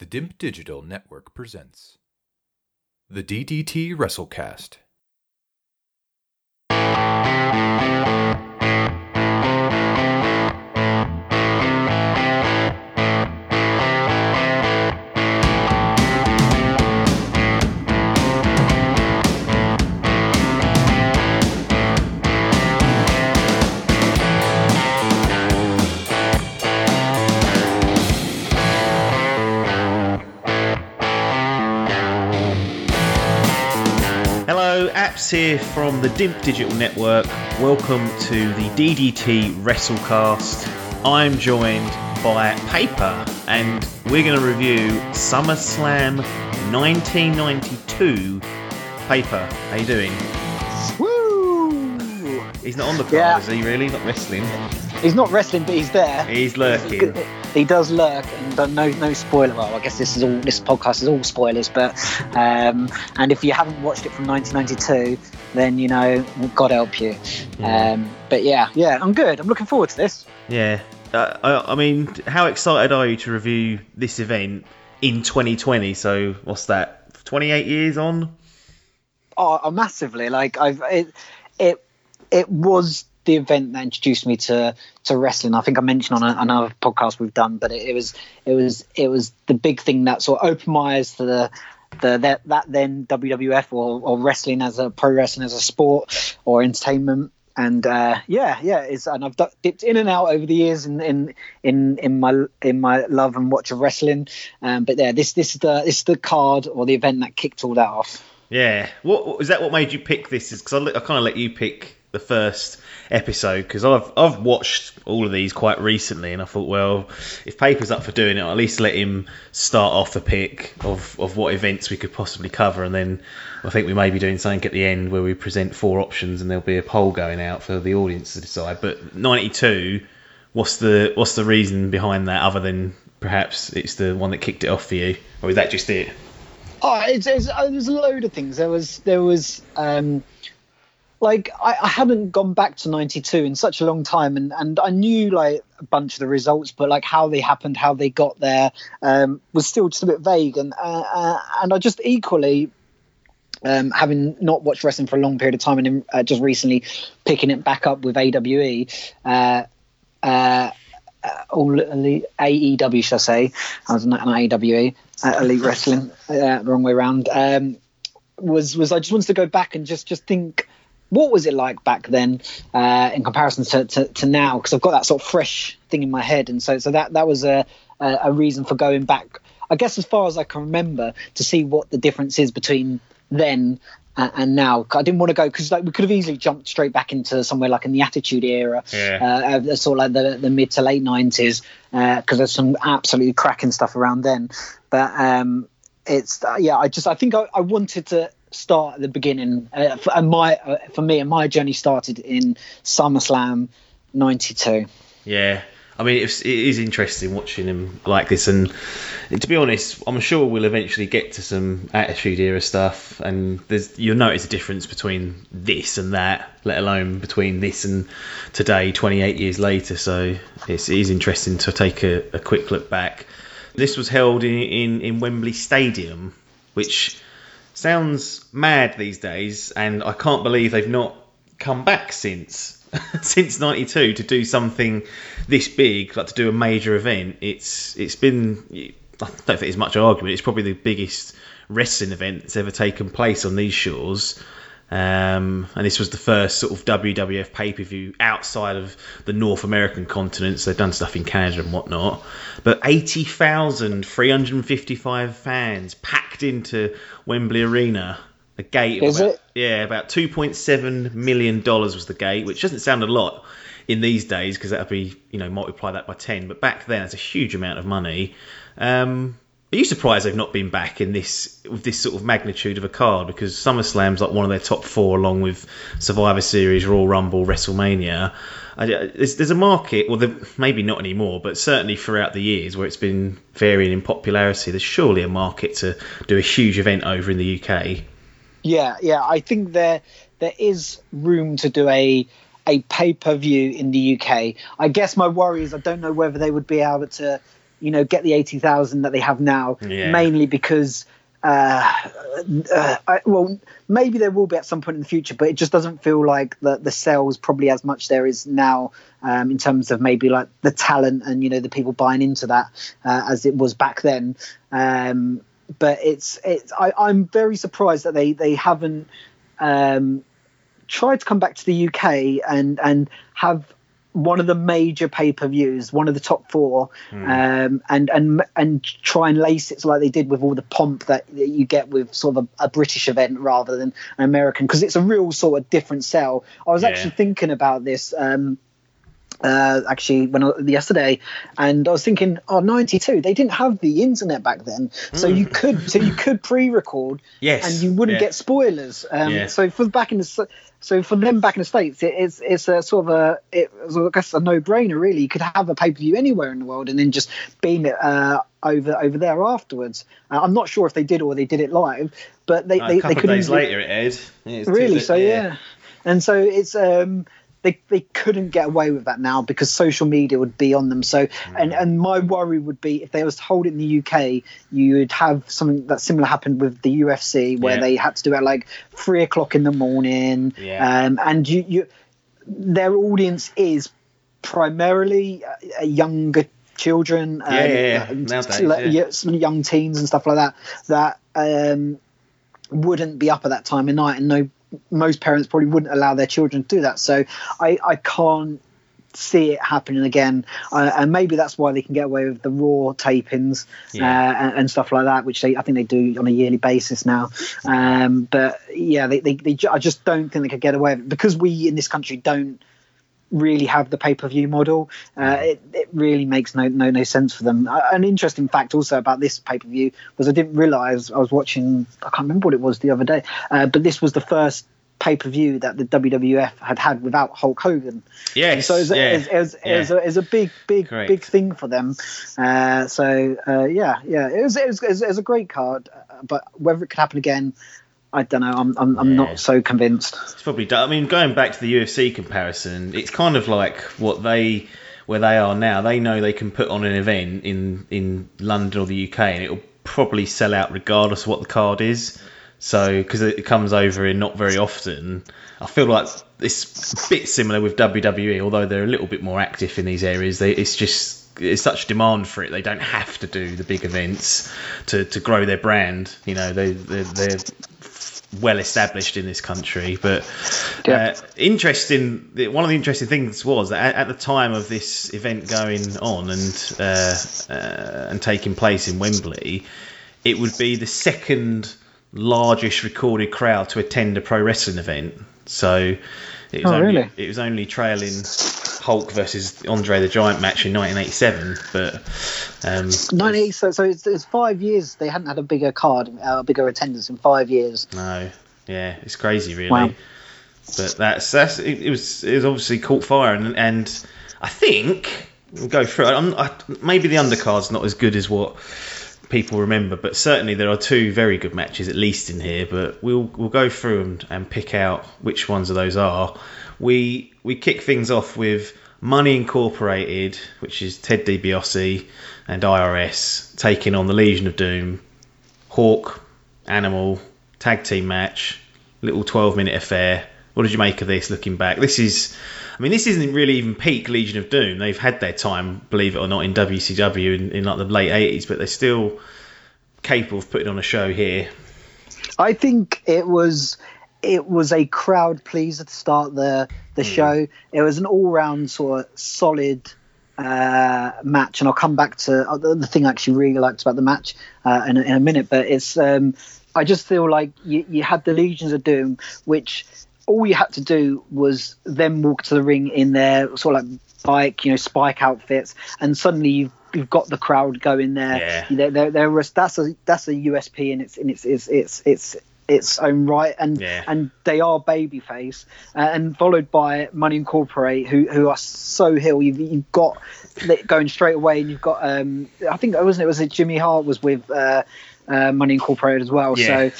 The DIMP Digital Network presents the DDT WrestleCast. Here from the DIMP Digital Network. Welcome to the DDT WrestleCast. I'm joined by Paper, and we're going to review SummerSlam 1992. Paper, how you doing? Woo! He's not on the card, Is he really? Not wrestling? He's not wrestling, but he's there. He's lurking. He does lurk, and no spoiler. Well, I guess this podcast is all spoilers, but and if you haven't watched it from 1992, then God help you. But yeah, I'm good. I'm looking forward to this. Yeah, I mean, how excited are you to review this event in 2020? So what's that? 28 years on? Oh, massively. It was the event that introduced me to wrestling. I think I mentioned on another podcast we've done, but it was the big thing that sort of opened my eyes to that then WWF or wrestling as a pro wrestling as a sport or entertainment. And and I've dipped in and out over the years in my love and watch of wrestling. But yeah, this is the card or the event that kicked all that off. Yeah, what is that? What made you pick this? Is because I kind of let you pick the first episode, because I've watched all of these quite recently, and I thought, well, if Paper's up for doing it, I'll at least let him start off a pick of what events we could possibly cover, and then I think we may be doing something at the end where we present four options and there'll be a poll going out for the audience to decide. But 92, what's the reason behind that, other than perhaps it's the one that kicked it off for you, or is that just it? There's a load of things. There was I hadn't gone back to 92 in such a long time, and I knew a bunch of the results, but how they happened, how they got there, was still just a bit vague. And I just equally, having not watched wrestling for a long period of time, and then, just recently picking it back up with AWE, all AEW, should I say? I was not an AWE, Elite Wrestling, wrong way around. Was I just wanted to go back and just think, what was it like back then in comparison to now? Because I've got that sort of fresh thing in my head, and so that was a reason for going back, I guess, as far as I can remember, to see what the difference is between then and now. I didn't want to go, because we could have easily jumped straight back into somewhere in the Attitude Era, sort of the mid to late 90s, because there's some absolutely cracking stuff around then. But I think I wanted to start at the beginning, and my journey started in SummerSlam 92. Yeah, I mean, it is interesting watching him like this, and to be honest, I'm sure we'll eventually get to some Attitude Era stuff, and you'll notice a difference between this and that, let alone between this and today, 28 years later. So it is interesting to take a quick look back. This was held in Wembley Stadium, which sounds mad these days, and I can't believe they've not come back since 92 to do something this big, to do a major event. It's been, I don't think there's much argument, it's probably the biggest wrestling event that's ever taken place on these shores. And this was the first sort of WWF pay-per-view outside of the North American continent, so they've done stuff in Canada and whatnot. But 355 fans packed into Wembley Arena. The gate was about $2.7 million was the gate, which doesn't sound a lot in these days, because that would be, multiply that by 10. But back then, it's a huge amount of money. Are you surprised they've not been back in this, with this sort of magnitude of a card? Because SummerSlam's one of their top four, along with Survivor Series, Royal Rumble, WrestleMania. There's a market, maybe not anymore, but certainly throughout the years where it's been varying in popularity, there's surely a market to do a huge event over in the UK. Yeah, I think there is room to do a pay-per-view in the UK. I guess my worry is I don't know whether they would be able to you know, get the 80,000 that they have now, mainly because, well, maybe there will be at some point in the future, but it just doesn't feel like the sales probably as much there is now, in terms of maybe like the talent and, you know, the people buying into that, as it was back then. But I'm very surprised that they haven't tried to come back to the UK and have one of the major pay-per-views, one of the top four, and try and lace it like they did with all the pomp that you get with sort of a British event rather than an American, because it's a real sort of different sell. I was actually thinking about this yesterday, and I was thinking, 92, they didn't have the internet back then, so you could pre-record, and you wouldn't get spoilers. So for them back in the States, it's a sort of I guess a no-brainer really. You could have a pay-per-view anywhere in the world and then just beam it over there afterwards. I'm not sure if they did or they did it live, but a couple of days later it aired. It's really, and so it's They couldn't get away with that now because social media would be on them. So and my worry would be if they was to hold it in the UK, you would have something that similar happened with the UFC where they had to do it at like 3:00 in the morning. And their audience is primarily a younger children, some young teens and stuff like that wouldn't be up at that time of night, and most parents probably wouldn't allow their children to do that. So I can't see it happening again. And maybe that's why they can get away with the Raw tapings and stuff like that, which I think they do on a yearly basis now. But yeah, I just don't think they could get away with it because we in this country don't really have the pay-per-view model. It really makes no sense for them. An interesting fact also about this pay-per-view was I didn't realize I was watching, I can't remember what it was the other day, but this was the first pay-per-view that the WWF had without Hulk Hogan. Yes. So it was a big Correct. Big thing for them. It was a great card, but whether it could happen again, I don't know. I'm not so convinced. It's probably done. I mean, going back to the UFC comparison, it's kind of like where they are now. They know they can put on an event in London or the UK, and it'll probably sell out regardless of what the card is. So because it comes over in not very often, I feel like it's a bit similar with WWE, although they're a little bit more active in these areas. There's such demand for it. They don't have to do the big events to grow their brand. You know, they're well established in this country. But one of the interesting things was that at the time of this event going on and taking place in Wembley, it would be the second largest recorded crowd to attend a pro wrestling event. So it was only trailing Hulk versus Andre the Giant match in 1987, but 1980. So it's 5 years they hadn't had a bigger card, bigger attendance in 5 years. No, yeah, it's crazy, really. Wow. But that's it was obviously caught fire, and I think we'll go through. Maybe the undercard's not as good as what people remember, but certainly there are two very good matches at least in here. But we'll go through and pick out which ones of those are. We kick things off with Money Incorporated, which is Ted DiBiase and IRS taking on the Legion of Doom, Hawk, Animal, tag team match, little 12-minute affair. What did you make of this looking back? This isn't really even peak Legion of Doom. They've had their time, believe it or not, in WCW in like the late 80s, but they're still capable of putting on a show here. I think it was a crowd pleaser to start the show. It was an all-round sort of solid match, and I'll come back to the thing I actually really liked about the match in a minute, but it's I just feel like you had the Legions of Doom, which all you had to do was then walk to the ring in their sort of like bike, you know, spike outfits, and suddenly you've got the crowd going there. Yeah. That's a USP in its own right, and they are babyface, and followed by Money Incorporated, who are so heel. You've got going straight away, and you've got I think was it Jimmy Hart was with Money Incorporated as well. Yeah.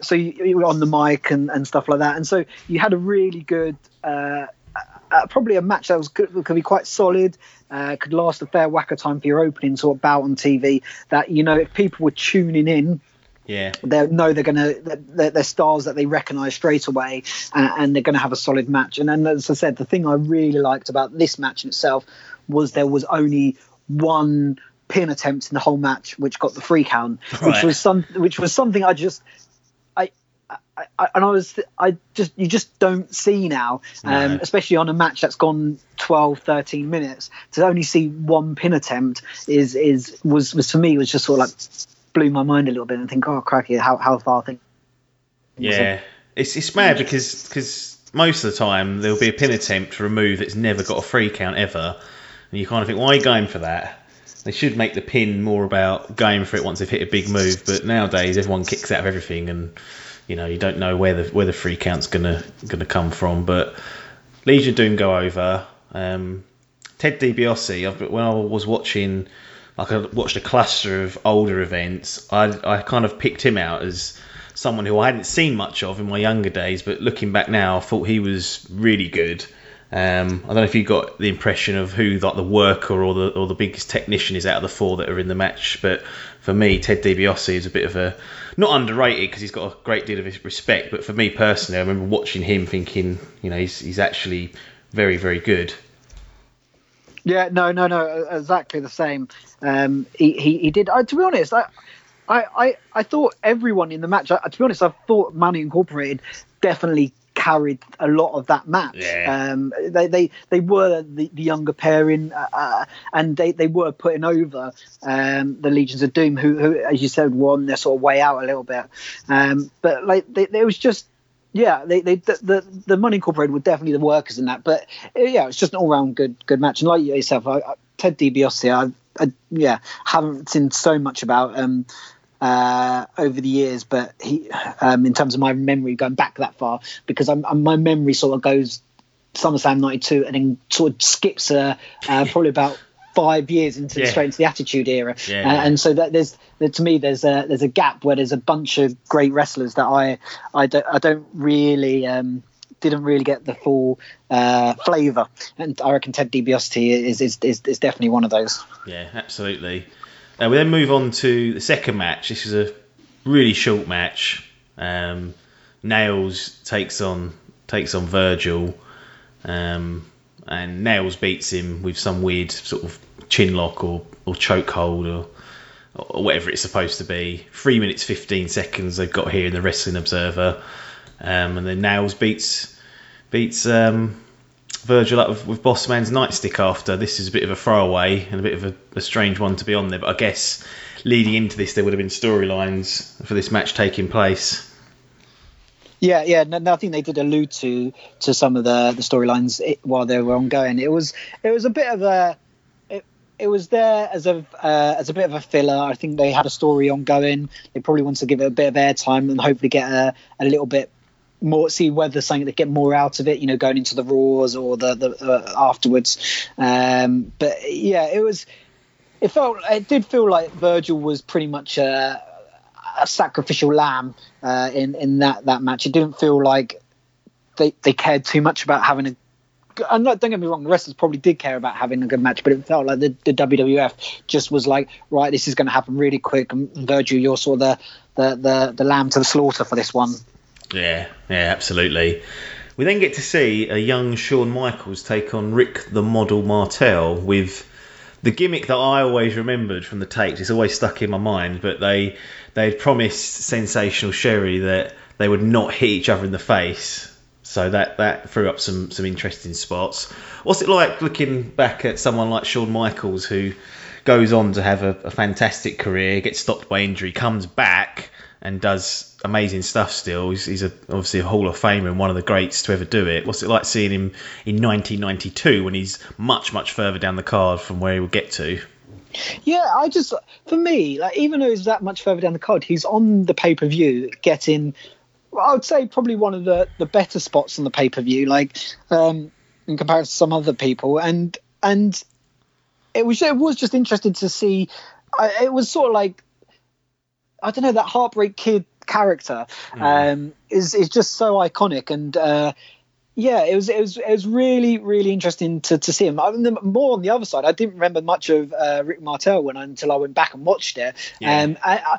So you were on the mic and stuff like that, and so you had a really good probably a match that could be quite solid, could last a fair whack of time for your opening sort of bout on TV. That, you know, if people were tuning in, yeah, they know they're stars that they recognise straight away, and they're gonna have a solid match. And then, as I said, the thing I really liked about this match in itself was there was only one pin attempt in the whole match, which got the free count, right, which was something I just don't see now, no, especially on a match that's gone 12, 13 minutes. To only see one pin attempt was for me was just sort of like blew my mind a little bit and think, oh crikey, how far things. Yeah, it's mad because most of the time there'll be a pin attempt for a move that's never got a free count ever, and you kind of think, why are you going for that? They should make the pin more about going for it once they've hit a big move, but nowadays everyone kicks out of everything, and you know, you don't know where the free count's gonna come from. But Legion of Doom go over. Ted DiBiase. When I was watching, like, I watched a cluster of older events, I kind of picked him out as someone who I hadn't seen much of in my younger days, but looking back now, I thought he was really good. I don't know if you got the impression of who, like, the worker or the biggest technician is out of the four that are in the match, but for me, Ted DiBiase is a bit of a, not underrated because he's got a great deal of respect, but for me personally, I remember watching him thinking, you know, he's actually very, very good. Yeah, no, exactly the same. He did. To be honest, I thought everyone in the match. To be honest, I thought Money Incorporated definitely carried a lot of that match. Yeah. They were the younger pairing, and they were putting over the Legions of Doom, who, as you said, were on their sort of way out a little bit. But like, it was just, yeah, the Money Incorporated were definitely the workers in that. But yeah, it's just an all round good match. And like yourself, Ted DiBiase, I haven't seen so much about over the years, but he, in terms of my memory going back that far, because my memory sort of goes SummerSlam 92 and then sort of skips probably about 5 years straight into the Attitude Era, and so that there's a gap where there's a bunch of great wrestlers that I didn't really get the full flavour, and I reckon Ted DiBiase is definitely one of those. Yeah, absolutely. We then move on to the second match. This is a really short match. Nails takes on Virgil, and Nails beats him with some weird sort of chin lock or chokehold or whatever it's supposed to be. 3 minutes 15 seconds they've got here in the Wrestling Observer, and then Nails beats Virgil up with Boss Man's nightstick after. This is a bit of a throwaway and a bit of a strange one to be on there, but I guess leading into this there would have been storylines for this match taking place. Yeah. No, I think they did allude to some of the storylines while they were ongoing. It was a bit of a... It was there as a bit of a filler. I think they had a story ongoing. They probably wanted to give it a bit of airtime and hopefully get a little bit more, see whether something they get more out of it, you know, going into the Raws or the afterwards. But yeah, it did feel like Virgil was pretty much a sacrificial lamb in that match. It didn't feel like they cared too much about having a... And don't get me wrong, the wrestlers probably did care about having a good match, but it felt like the WWF just was like, right, this is going to happen really quick, and Virgil, you're sort of the lamb to the slaughter for this one. Yeah, absolutely. We then get to see a young Shawn Michaels take on Rick the Model Martel with the gimmick that I always remembered from the tapes. It's always stuck in my mind, but they had promised Sensational Sherry that they would not hit each other in the face. So that threw up some interesting spots. What's it like looking back at someone like Shawn Michaels, who goes on to have a fantastic career, gets stopped by injury, comes back and does amazing stuff still? He's obviously a Hall of Famer and one of the greats to ever do it. What's it like seeing him in 1992 when he's much, much further down the card from where he will get to? Yeah, for me, like, even though he's that much further down the card, he's on the pay-per-view getting, I would say, probably one of the better spots on the pay-per-view, like, in comparison to some other people. And it was just interesting to see. It was sort of like, I don't know, that Heartbreak Kid character is just so iconic, and Yeah, it was really, really interesting to see him. I mean, more on the other side, I didn't remember much of Rick Martel until I went back and watched it. Yeah. And I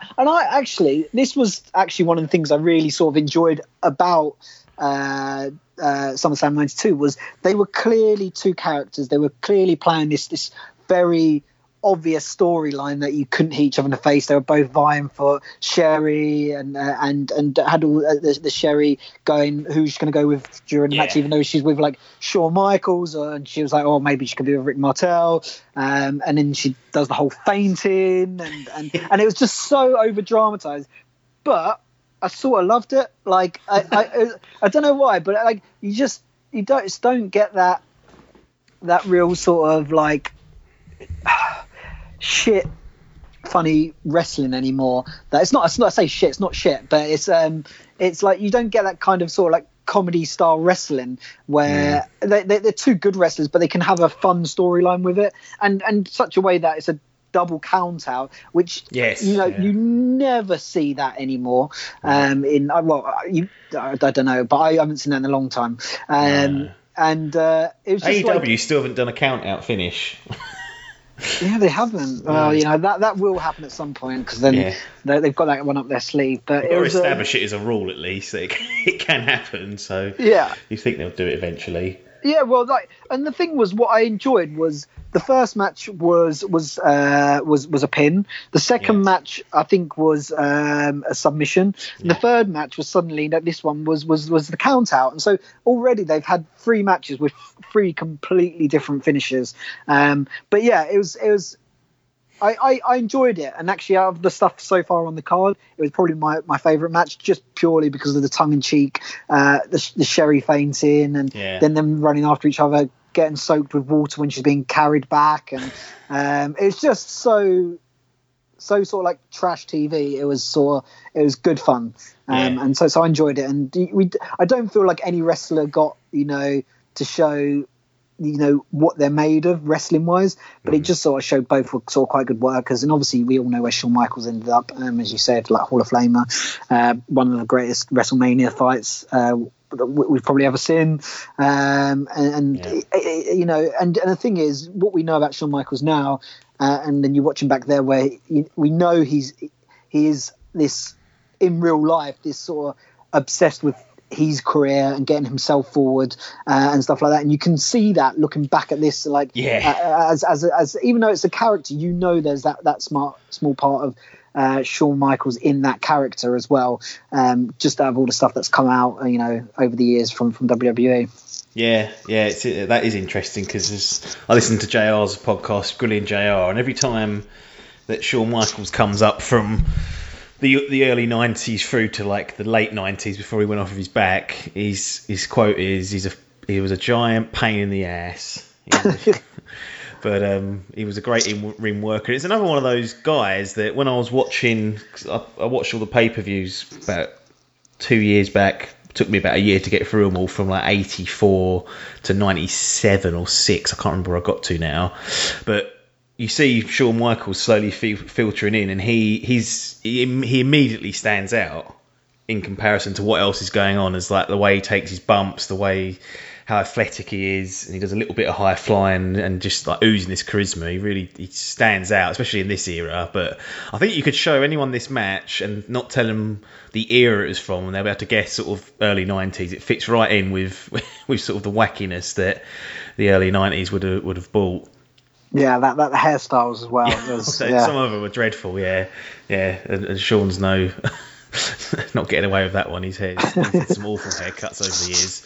actually, this was actually one of the things I really sort of enjoyed about SummerSlam 92 was they were clearly two characters. They were clearly playing this very obvious storyline that you couldn't hit each other in the face. They were both vying for Sherry and had all the Sherry going, who's she going to go with during the match, even though she's with like Shawn Michaels, and she was like, oh, maybe she could be with Rick Martel, and then she does the whole fainting and it was just so over dramatized, but I sort of loved it. Like I don't know why, but like you just don't get that real sort of like shit funny wrestling anymore. That it's not I say shit, it's not shit, but it's like you don't get that kind of sort of like comedy style wrestling where they're two good wrestlers but they can have a fun storyline with it, and such a way that it's a double count out, which you never see that anymore. I don't know, but I haven't seen that in a long time. And it was just AEW still haven't done a count out finish. Yeah, they haven't. Well, you know that will happen at some point because then they've got that one up their sleeve. But or establish it as a rule at least that it can happen. So you think they'll do it eventually? Yeah. Well, and the thing was, what I enjoyed was the first match was a pin. The second match I think was a submission. Yeah. The third match was suddenly that this one was the count out, and so already they've had three matches with three completely different finishes. But yeah, it was. I enjoyed it, and actually out of the stuff so far on the card, it was probably my favourite match, just purely because of the tongue-in-cheek, the Sherry fainting, and then them running after each other, getting soaked with water when she's being carried back, and it's just so sort of like trash TV. It was good fun, and so I enjoyed it. And I don't feel like any wrestler got to show what they're made of wrestling wise, but it just sort of showed both were sort of quite good workers. And obviously we all know where Shawn Michaels ended up, as you said, like Hall of Famer, one of the greatest WrestleMania fights that we've probably ever seen. And the thing is, what we know about Shawn Michaels now, and then you watch him back there where we know he is this in real life, this sort of obsessed with his career and getting himself forward and stuff like that, and you can see that looking back at this, like as even though it's a character, there's that small part of Shawn Michaels in that character as well, just out of all the stuff that's come out over the years from WWE. That is interesting, because I listened to JR's podcast, Grilling JR, and every time that Shawn Michaels comes up from the early 90s through to like the late 90s before he went off of his back, his quote is he was a giant pain in the ass. But he was a great in-ring worker. It's another one of those guys that when I was watching, I watched all the pay-per-views about 2 years back. It took me about a year to get through them all, from like 84 to 97 or 6. I can't remember where I got to now, but you see Shawn Michaels slowly filtering in, and he immediately stands out in comparison to what else is going on, as like the way he takes his bumps, the way how athletic he is, and he does a little bit of high flying and just like oozing this charisma. He really stands out, especially in this era. But I think you could show anyone this match and not tell them the era it was from, and they'll be able to guess sort of early 90s. It fits right in with sort of the wackiness that the early 90s would have bought. Yeah, that the hairstyles as well. Yeah, some of them were dreadful. Yeah, and Sean's not getting away with that one. He's had some awful haircuts over the years.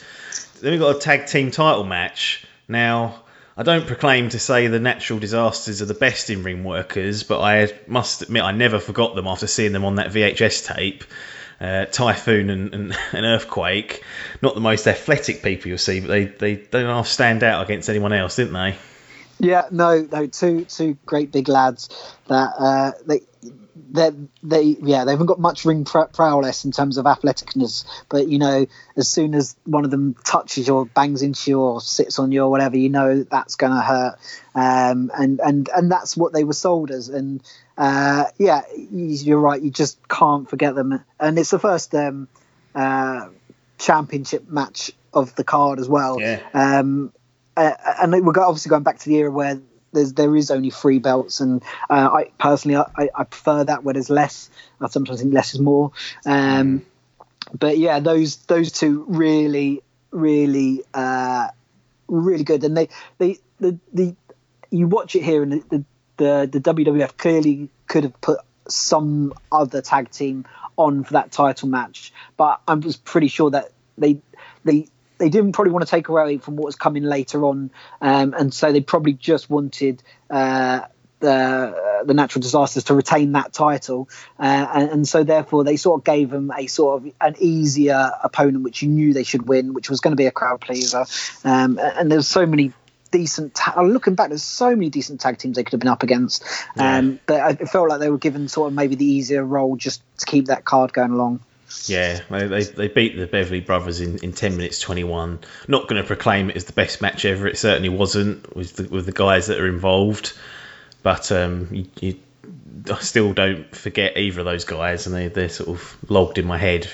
Then we got a tag team title match. Now, I don't proclaim to say the Natural Disasters are the best in ring workers, but I must admit I never forgot them after seeing them on that VHS tape. Typhoon and Earthquake, not the most athletic people you'll see, but they don't half stand out against anyone else, didn't they? Yeah, no, two great big lads that they haven't got much ring prowess in terms of athleticness, but as soon as one of them touches you or bangs into you or sits on you or whatever, that's going to hurt, and that's what they were sold as, and you're right, you just can't forget them, and it's the first championship match of the card as well. Yeah. And we're obviously going back to the era where there is only three belts, and I personally prefer that, where there's less. I sometimes think less is more. But yeah, those two really good, and they you watch it here, and the WWF clearly could have put some other tag team on for that title match, but I was pretty sure that they didn't probably want to take away from what was coming later on, and so they probably just wanted the Natural Disasters to retain that title, and so therefore they sort of gave them a sort of an easier opponent, which you knew they should win, which was going to be a crowd pleaser, and there's so many decent looking back, there's so many decent tag teams they could have been up against, but it felt like they were given sort of maybe the easier role just to keep that card going along. Yeah, they beat the Beverly Brothers in 10 minutes 21. Not going to proclaim it as the best match ever, it certainly wasn't with the guys that are involved, but I still don't forget either of those guys, and they're sort of logged in my head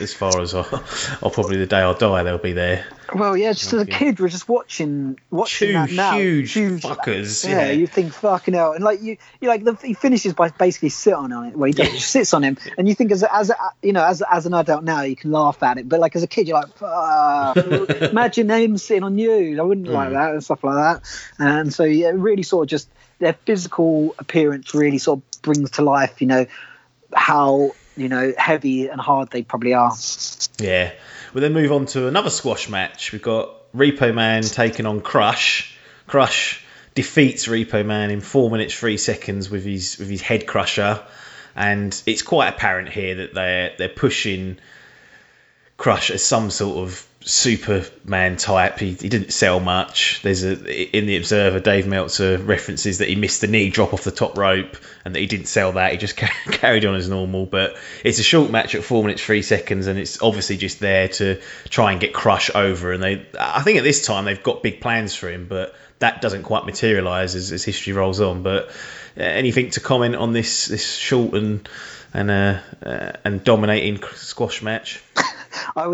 as far as I'll probably the day I die they'll be there. Well, yeah, just as a kid we're just watching two that now. Huge fuckers. Yeah, you think fucking hell, and like you like he finishes by basically sitting on it. Well, he does, sits on him, and you think as an adult now you can laugh at it, but like as a kid you're like, fuck, imagine him sitting on you. I wouldn't like that and stuff like that. And so yeah, really sort of just their physical appearance really sort of brings to life, how heavy and hard they probably are. Yeah. We'll then move on to another squash match. We've got Repo Man taking on Crush. Crush defeats Repo Man in 4 minutes 3 seconds with his head crusher, and it's quite apparent here that they're pushing Crush as some sort of Superman type. He didn't sell much. There's in the Observer, Dave Meltzer references that he missed the knee drop off the top rope and that he didn't sell that. He just carried on as normal. But it's a short match at 4 minutes 3 seconds, and it's obviously just there to try and get Crush over. And I think at this time they've got big plans for him, but that doesn't quite materialise as history rolls on. But anything to comment on this short and dominating squash match? And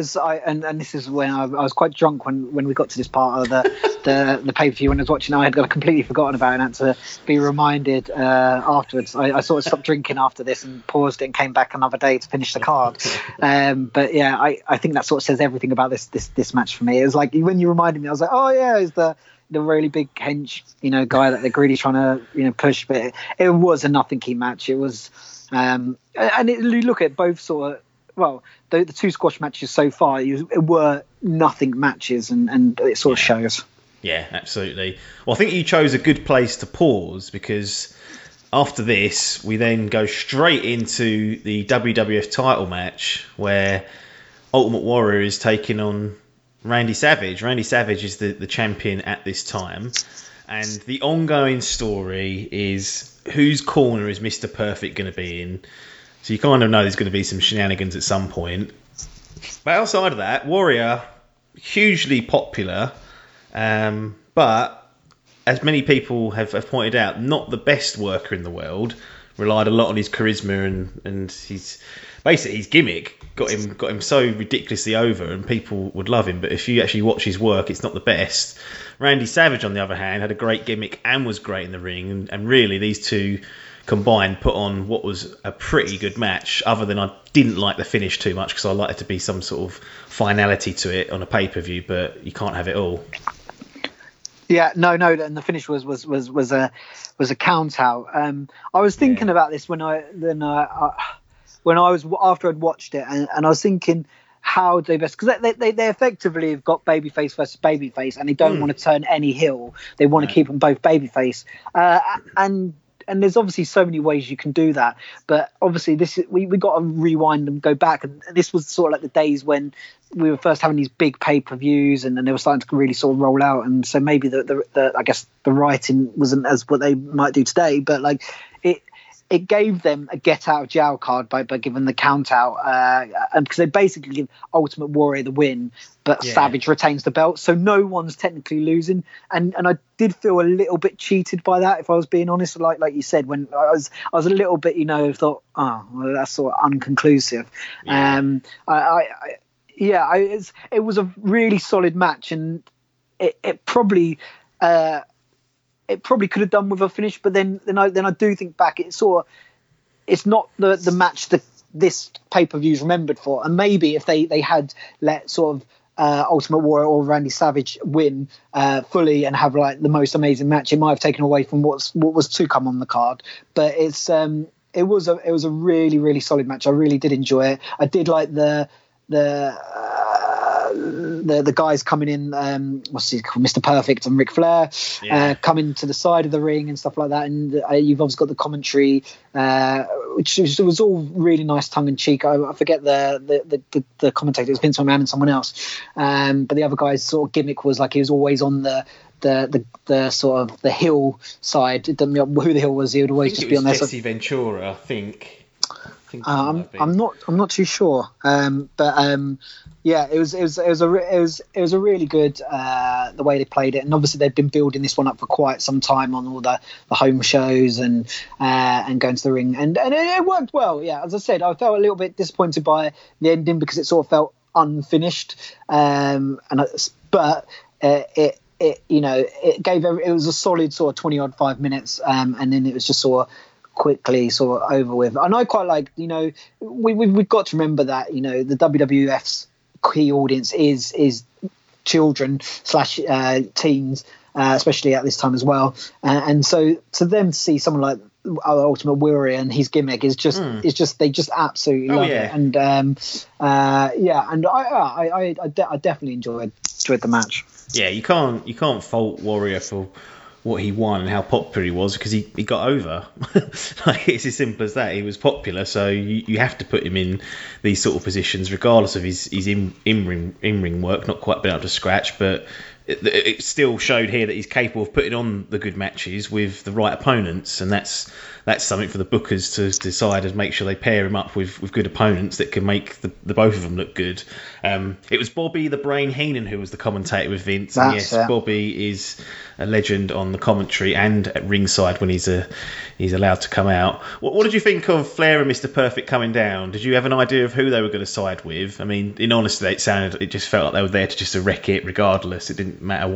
this is when I was quite drunk when we got to this part of the pay-per-view. When I was watching, I had completely forgotten about it and had to be reminded afterwards. I sort of stopped drinking after this and paused it and came back another day to finish the card. But yeah, I think that sort of says everything about this match for me. It was like when you reminded me, I was like, oh yeah, it's the really big hench guy that they're really trying to push. But it was a nothing key match. It was, and you look at both sort of. Well, the two squash matches so far were nothing matches, and it sort of shows. Yeah, absolutely. Well, I think you chose a good place to pause, because after this, we then go straight into the WWF title match where Ultimate Warrior is taking on Randy Savage. Randy Savage is the champion at this time. And the ongoing story is, whose corner is Mr. Perfect going to be in? So you kind of know there's going to be some shenanigans at some point. But outside of that, Warrior, hugely popular, but as many people have pointed out, not the best worker in the world. Relied a lot on his charisma and his gimmick got him so ridiculously over, and people would love him. But if you actually watch his work, it's not the best. Randy Savage, on the other hand, had a great gimmick and was great in the ring, and really these two combined put on what was a pretty good match, other than I didn't like the finish too much because I liked it to be some sort of finality to it on a pay-per-view, but you can't have it all. Yeah, no, and the finish was a count out. I was thinking about this when I was after I'd watched it, and I was thinking, how do they best, because they effectively have got babyface versus babyface, and they don't want to turn any heel. They want to keep them both babyface, and there's obviously so many ways you can do that, but obviously we got to rewind and go back, and this was sort of like the days when we were first having these big pay-per-views, and they were starting to really sort of roll out, and so maybe the I guess the writing wasn't as what they might do today, but like it gave them a get out of jail card by giving the count out, and because they basically give Ultimate Warrior the win, but Savage retains the belt, so no one's technically losing. And I did feel a little bit cheated by that, if I was being honest. Like you said, when I was a little bit, thought, oh, well, that's sort of unconclusive. Yeah. Yeah, it was a really solid match, and it probably could have done with a finish, but then I do think back, it's not the match that this pay-per-view is remembered for, and maybe if they had let sort of Ultimate Warrior or Randy Savage win fully and have like the most amazing match, it might have taken away from what was to come on the card. But it was a really, really solid match. I really did enjoy it. I did like the guys coming in, what's he called, Mr. Perfect and Ric Flair, coming to the side of the ring and stuff like that. And you've obviously got the commentary, which was all really nice, tongue in cheek. I forget the commentator, it was Vince McMahon and someone else. But the other guy's sort of gimmick was like he was always on the sort of the hill side. It didn't matter who the hill was, he would always just be on there. Jesse Ventura, I think. I'm not too sure, it was a really good the way they played it, and obviously they've been building this one up for quite some time on all the home shows and going to the ring, and it worked well. Yeah, as I said, I felt a little bit disappointed by the ending because it sort of felt unfinished, it was a solid sort of 20-odd 5 minutes, and then it was just sort of quickly sort of over with. And I quite like, we've got to remember that, the WWF's key audience is children / teens, especially at this time as well, and so to them, to see someone like our Ultimate Warrior and his gimmick is just they just absolutely love it. And I definitely enjoyed the match. Yeah, you can't fault Warrior for what he won and how popular he was, because he got over. Like, it's as simple as that. He was popular, so you have to put him in these sort of positions, regardless of his in-ring work not quite been up to scratch, but it still showed here that he's capable of putting on the good matches with the right opponents, and that's something for the bookers to decide and make sure they pair him up with good opponents that can make the both of them look good. It was Bobby the Brain Heenan who was the commentator with Vince. And yes, it. Bobby is a legend on the commentary and at ringside when he's allowed to come out. What did you think of Flair and Mr. Perfect coming down? Did you have an idea of who they were going to side with? I mean, in honesty, it just felt like they were there to just wreck it regardless. It didn't matter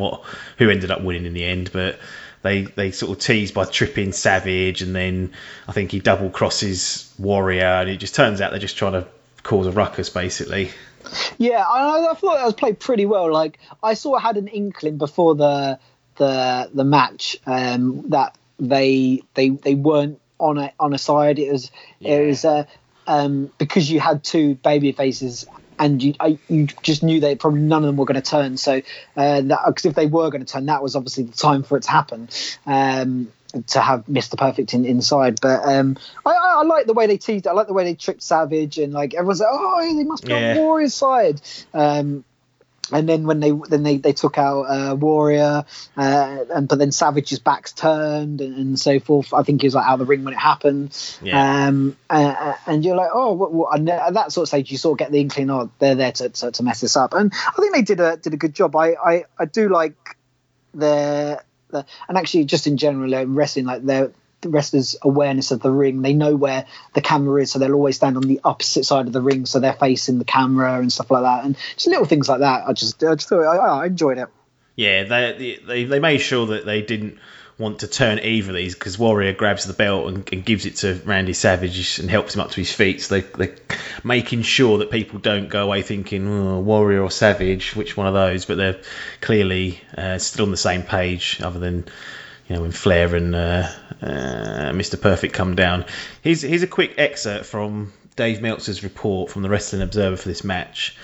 who ended up winning in the end, but they sort of teased by tripping Savage, and then I think he double crosses Warrior, and it just turns out they're just trying to cause a ruckus basically. Yeah, I thought that was played pretty well. Like, I sort of had an inkling before the match that they weren't on a side. It was because you had two baby faces, and you just knew that probably none of them were going to turn. So, because if they were going to turn, that was obviously the time for it to happen, to have Mr. Perfect inside. But I like the way they teased it. I like the way they tripped Savage, and like everyone's like, oh, they must be on Warrior's side. And then when they took out Warrior, but then Savage's back's turned and so forth. I think he was like out of the ring when it happened. Yeah. And you're like, oh, what? At that sort of stage, you sort of get the inkling, oh, they're there to mess this up. And I think they did a good job. I do like the and actually just in general wrestling, like the wrestlers' awareness of the ring. They know where the camera is, so they'll always stand on the opposite side of the ring, so they're facing the camera and stuff like that, and just little things like that. I enjoyed it. Yeah, they made sure that they didn't want to turn either of these, because Warrior grabs the belt and gives it to Randy Savage and helps him up to his feet, so they're making sure that people don't go away thinking, oh, Warrior or Savage, which one of those, but they're clearly still on the same page, other than when Flair and Mr. Perfect come down. Here's a quick excerpt from Dave Meltzer's report from the Wrestling Observer for this match.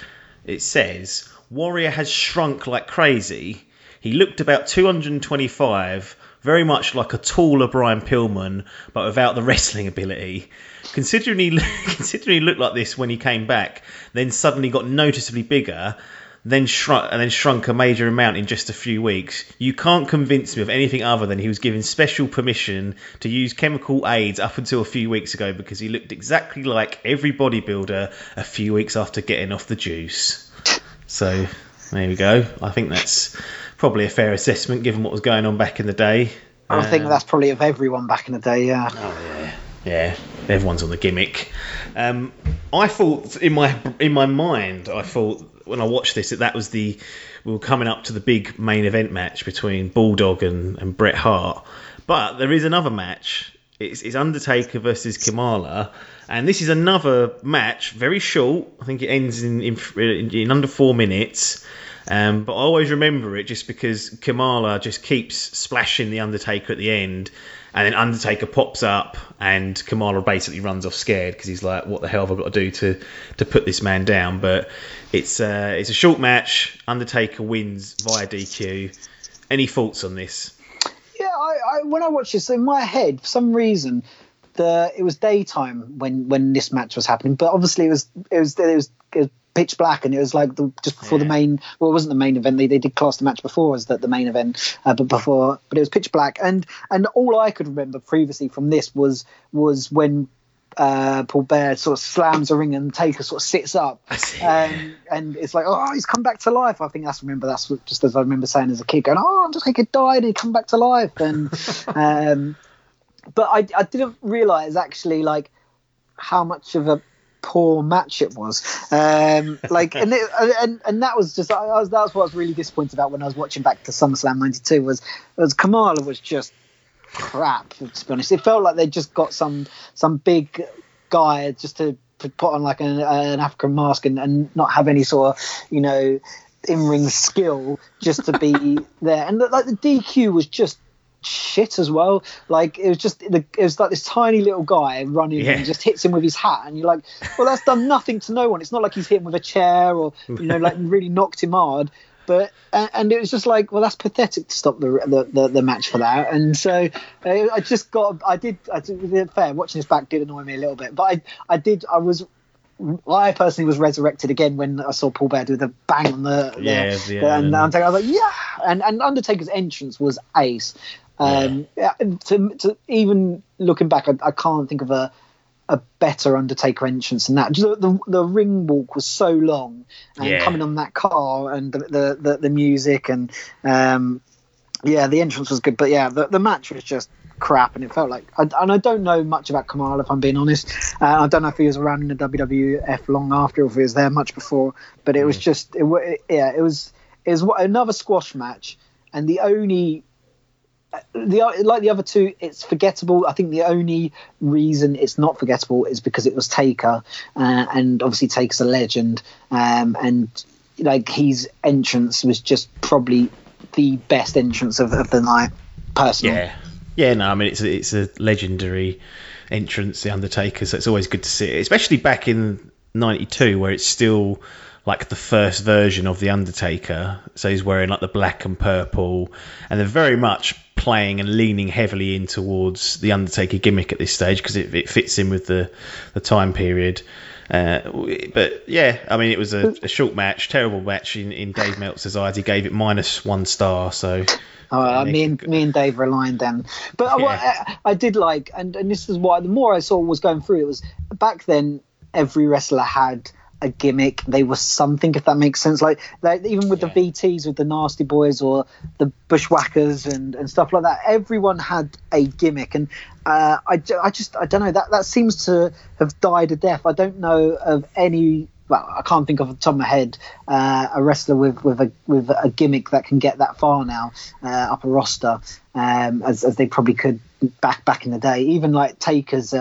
It says, Warrior has shrunk like crazy. He looked about 225, very much like a taller Brian Pillman, but without the wrestling ability. Considering he looked like this when he came back, then suddenly got noticeably bigger, then shrunk a major amount in just a few weeks. You can't convince me of anything other than he was given special permission to use chemical aids up until a few weeks ago, because he looked exactly like every bodybuilder a few weeks after getting off the juice. So there we go. I think that's probably a fair assessment given what was going on back in the day. I think that's probably of everyone back in the day, yeah. Oh, yeah. Yeah, everyone's on the gimmick. I thought in my mind, I thought when I watched this that was we were coming up to the big main event match between Bulldog and Bret Hart. But there is another match. It's Undertaker versus Kamala, and this is another match, very short. I think it ends in under 4 minutes. But I always remember it just because Kamala just keeps splashing the Undertaker at the end, and then Undertaker pops up and Kamala basically runs off scared because he's like, what the hell have I got to do to put this man down? But it's a short match. Undertaker wins via DQ. Any thoughts on this? Yeah, I when I watched this in my head, for some reason, it was daytime when this match was happening, but obviously it was pitch black, and it was like just before the main. Well, it wasn't the main event. They did class the match before as the main event, but it was pitch black. And all I could remember previously from this was when Paul Beard sort of slams a ring and Taker sort of sits up, and it's like, oh, he's come back to life. I think that's what, just as I remember saying as a kid, going, oh, Taker died and he come back to life. And but I didn't realise actually like how much of a poor match it was, and that was just that's what I was really disappointed about when I was watching back to SummerSlam '92 was Kamala was just crap, to be honest. It felt like they just got some big guy just to put on like an African mask and not have any sort of, you know, in-ring skill, just to be there. And like the DQ was just shit as well. Like it was like this tiny little guy running and just hits him with his hat, and you're like, well, that's done nothing to no one. It's not like he's hit him with a chair or, you know, like really knocked him hard. But and it was just like, well, that's pathetic to stop the match for that. And so watching this back did annoy me a little bit, but I personally was resurrected again when I saw Paul Beard with a bang on the Undertaker. I was like, yeah, and Undertaker's entrance was ace. To even looking back, I can't think of a better Undertaker entrance than that. The ring walk was so long, and coming on that car and the music, and the entrance was good, but the match was just crap, and it felt like, and I don't know much about Kamala, if I'm being honest. I don't know if he was around in the WWF long after, or if he was there much before, but it was just it was another squash match, and the only. Like the other two, it's forgettable. I think the only reason it's not forgettable is because it was Taker, and obviously Taker's a legend, and like his entrance was just probably the best entrance of the night, personally. Yeah, no, I mean it's a legendary entrance, the Undertaker, so it's always good to see it, especially back in '92 where it's still like the first version of the Undertaker, so he's wearing like the black and purple, and they're very much playing and leaning heavily in towards the Undertaker gimmick at this stage because it fits in with the time period. But yeah, I mean it was a short match, terrible match in Dave Meltzer's eyes. He gave it -1 star. So me and Dave were aligned then. But I did like, and this is why the more I saw was going through, it was back then every wrestler had a gimmick. They were something, if that makes sense. Like even with the VTs, with the Nasty Boys or the Bushwhackers and stuff like that, everyone had a gimmick. And I don't know, that seems to have died a death. I don't know of any. Well, I can't think off the top of my head a wrestler with a gimmick that can get that far now up a roster as they probably could back in the day. Even like Taker's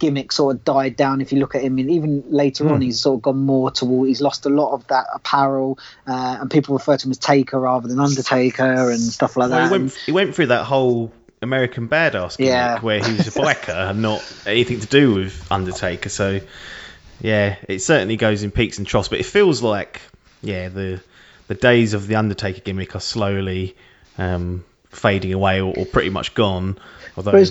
gimmick sort of died down. If you look at him, and even later on, he's sort of gone more toward. He's lost a lot of that apparel, and people refer to him as Taker rather than Undertaker and stuff like that. He went through that whole American Badass gimmick where he was a biker and not anything to do with Undertaker. So. Yeah, it certainly goes in peaks and troughs, but it feels like, the days of the Undertaker gimmick are slowly fading away or pretty much gone. Although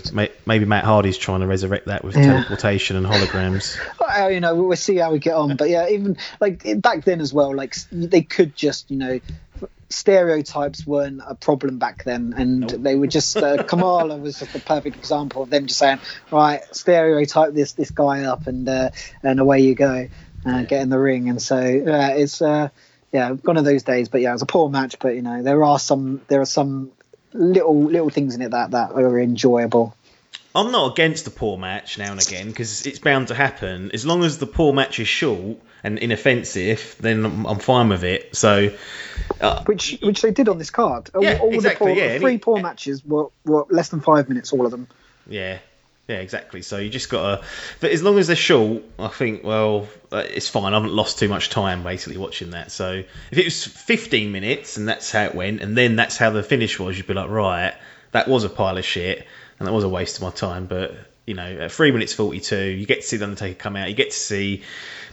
maybe Matt Hardy's trying to resurrect that with teleportation and holograms. Well, you know, we'll see how we get on. But yeah, even like back then as well, like they could just, you know, stereotypes weren't a problem back then, and they were just Kamala was just the perfect example of them just saying, right, stereotype this guy up, and away you go, get in the ring. And so it's gone of those days. But yeah, it was a poor match, but you know, there are some little things in it that are enjoyable. I'm not against the poor match now and again, because it's bound to happen. As long as the poor match is short and inoffensive, then I'm fine with it. So, which they did on this card. Yeah, all exactly. The poor, yeah, the three poor matches were less than 5 minutes, all of them. Yeah. Yeah, exactly. So you just got to... But as long as they're short, I think, well, it's fine. I haven't lost too much time, basically, watching that. So if it was 15 minutes and that's how it went, and then that's how the finish was, you'd be like, right, that was a pile of shit, and that was a waste of my time. But, you know, at 3 minutes 42, you get to see the Undertaker come out. You get to see, you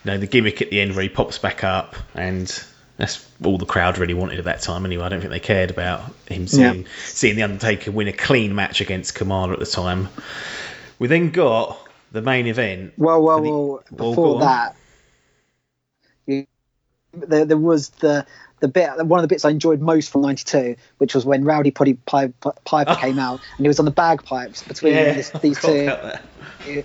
know, the gimmick at the end where he pops back up, and... That's all the crowd really wanted at that time anyway. I don't think they cared about him seeing the Undertaker win a clean match against Kamala at the time. We then got the main event. Before that, there was the bit, one of the bits I enjoyed most from '92, which was when Rowdy Roddy Piper came out, and he was on the bagpipes between these two.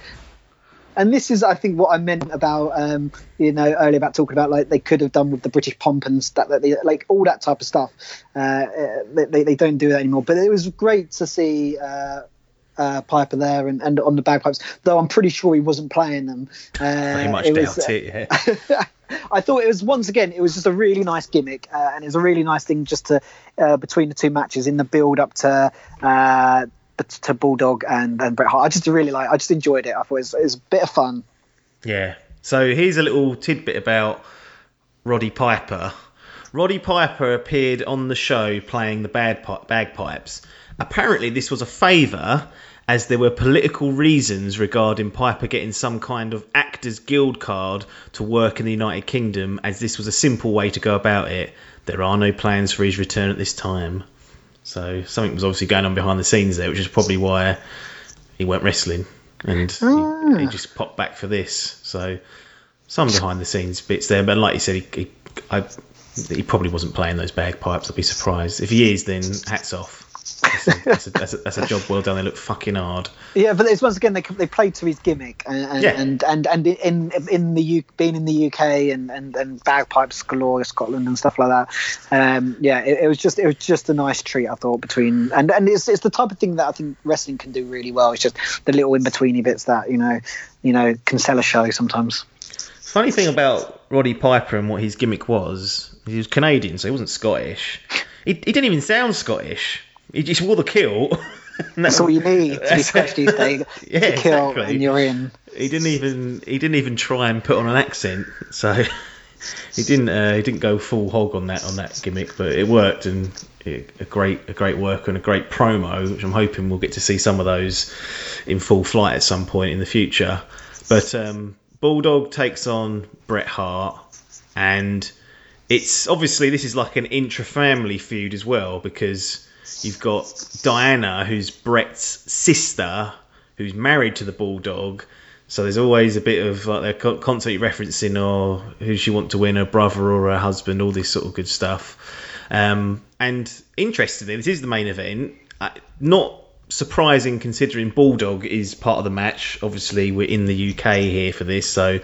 And this is, I think, what I meant about, earlier about talking about, like, they could have done with the British pomp and stuff, like all that type of stuff. They don't do that anymore. But it was great to see Piper there and on the bagpipes, though I'm pretty sure he wasn't playing them. Pretty much doubt it, yeah. I thought it was, once again, it was just a really nice gimmick, and it was a really nice thing just to, between the two matches, in the build-up to... to Bulldog and Bret Hart. I just enjoyed it. I thought it was a bit of fun. Yeah. So here's a little tidbit about Roddy Piper. Roddy Piper appeared on the show playing the bagpipes. Apparently this was a favour, as there were political reasons regarding Piper getting some kind of Actors Guild card to work in the United Kingdom, as this was a simple way to go about it. There are no plans for his return at this time. So something was obviously going on behind the scenes there, which is probably why he went wrestling, and he just popped back for this. So some behind the scenes bits there, but like you said, he probably wasn't playing those bagpipes. I'd be surprised. If he is, then hats off. That's a job well done. They look fucking hard. Yeah, but it's, once again, they played to his gimmick, and in the being in the UK and bagpipes galore, Scotland and stuff like that. It was just a nice treat, I thought, between and it's the type of thing that I think wrestling can do really well. It's just the little in betweeny bits that you know can sell a show sometimes. Funny thing about Roddy Piper and what his gimmick was, he was Canadian, so he wasn't Scottish. He didn't even sound Scottish. He just wore the kilt. That's all you need to be Scottish these days. Yeah, the kilt, exactly. And you're in. He didn't even try and put on an accent. So he didn't go full hog on that gimmick, but it worked, and a great work and a great promo, which I'm hoping we'll get to see some of those in full flight at some point in the future. But Bulldog takes on Bret Hart, and it's obviously this is like an intra-family feud as well, because you've got Diana, who's Bret's sister, who's married to the Bulldog. So there's always a bit of, like, they're constantly referencing who she wants to win, her brother or her husband, all this sort of good stuff. And interestingly, this is the main event. Not surprising, considering Bulldog is part of the match. Obviously, we're in the UK here for this, so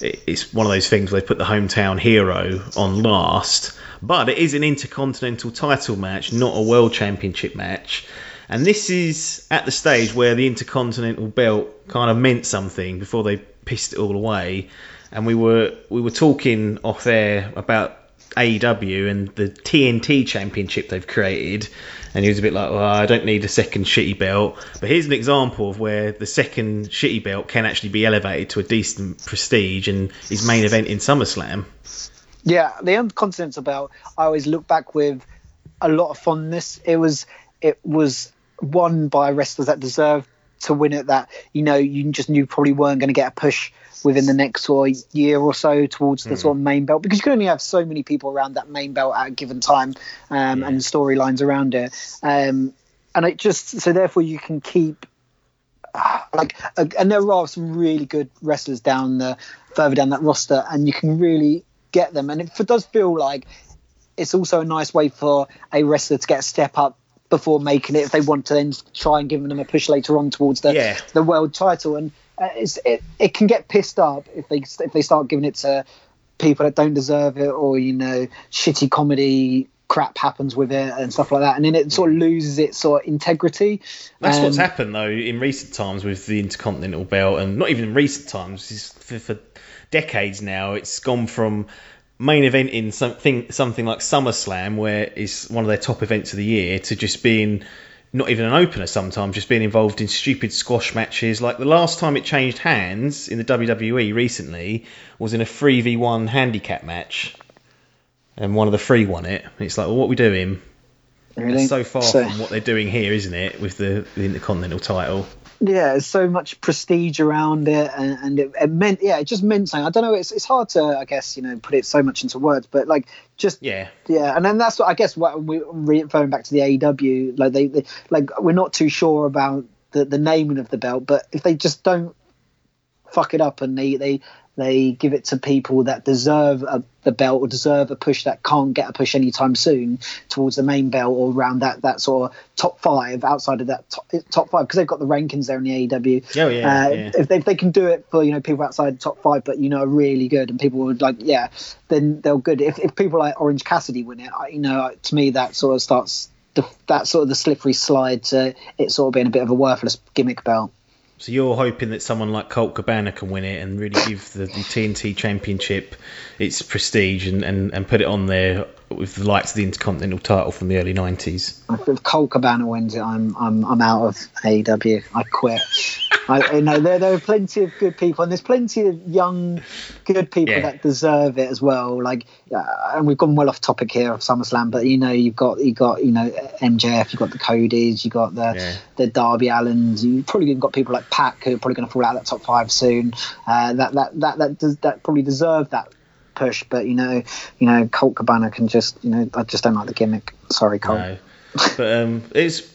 it's one of those things where they put the hometown hero on last. But it is an intercontinental title match, not a world championship match. And this is at the stage where the intercontinental belt kind of meant something before they pissed it all away. And we were talking off air about AEW and the TNT championship they've created. And he was a bit like, well, I don't need a second shitty belt. But here's an example of where the second shitty belt can actually be elevated to a decent prestige and is main event in SummerSlam. Yeah, the Intercontinental belt, I always look back with a lot of fondness. It was won by wrestlers that deserved to win it, that, you know, you just knew probably weren't going to get a push within the next sort of year or so towards the sort of main belt, because you can only have so many people around that main belt at a given time, and storylines around it. And it just, so therefore you can keep, and there are some really good wrestlers further down that roster, and you can really get them. And it does feel like it's also a nice way for a wrestler to get a step up before making it, if they want to then try and give them a push later on towards the world title. And it can get pissed up if they start giving it to people that don't deserve it, or, you know, shitty comedy crap happens with it and stuff like that, and then it sort of loses its sort of integrity. That's what's happened though in recent times with the Intercontinental Belt, and not even in recent times, for decades now. It's gone from main event in something like SummerSlam, where it's one of their top events of the year, to just being not even an opener sometimes, just being involved in stupid squash matches. Like the last time it changed hands in the WWE recently was in a 3v1 handicap match, and one of the three won it. And it's like, well, what are we doing? Really? It's so far from what they're doing here, isn't it, with the Intercontinental title? Yeah, there's so much prestige around it, and it meant, yeah, it just meant something. I don't know, it's hard to, I guess, you know, put it so much into words, but like, just yeah, and then that's what I guess what we're referring back to the AEW, like they like we're not too sure about the naming of the belt, but if they just don't fuck it up and they give it to people that deserve the belt or deserve a push that can't get a push anytime soon towards the main belt or around that sort of top five, outside of that top five, because they've got the rankings there in the AEW. Oh, yeah, yeah. If they can do it for, you know, people outside the top five, but, you know, are really good and people would like, yeah, then they're good. If people like Orange Cassidy win it, you know, to me that sort of starts that sort of the slippery slide to it sort of being a bit of a worthless gimmick belt. So you're hoping that someone like Colt Cabana can win it and really give the TNT Championship its prestige and put it on there with the likes of the Intercontinental title from the early 90s. If Colt Cabana wins it, I'm out of AEW. I quit. You know, there are plenty of good people, and there's plenty of young, good people that deserve it as well. Like, and we've gone well off topic here of SummerSlam, but you know, you've got you know, MJF, you've got the Codys, you've got the Darby Allins. You've probably got people like Pac who are probably going to fall out of that top five soon. That probably deserve that push, but you know, Colt Cabana can just, you know, I just don't like the gimmick. Sorry, Colt. No. But it's.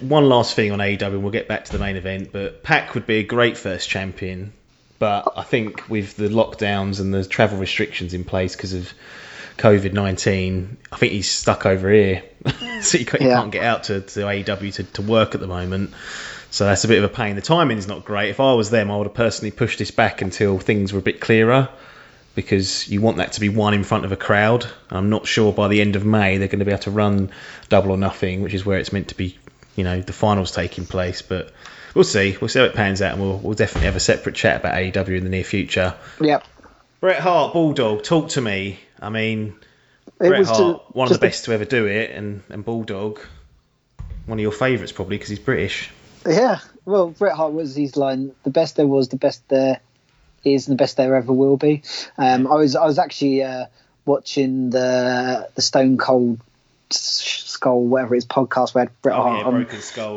One last thing on AEW, we'll get back to the main event, but Pac would be a great first champion, but I think with the lockdowns and the travel restrictions in place because of COVID-19, I think he's stuck over here, so you can't get out to AEW to work at the moment, so that's a bit of a pain. The timing's not great. If I was them, I would have personally pushed this back until things were a bit clearer, because you want that to be one in front of a crowd. I'm not sure by the end of May they're going to be able to run Double or Nothing, which is where it's meant to be, you know, the finals taking place, but we'll see how it pans out, and we'll definitely have a separate chat about AEW in the near future. Yep. Bret Hart, Bulldog, talk to me. I mean, Bret Hart, one of the best to ever do it, and Bulldog, one of your favourites probably because he's British. Yeah, well, Bret Hart was his line, the best there was, the best there is, and the best there ever will be. I was actually watching the Stone Cold Skull, whatever his podcast, where Bret Hart on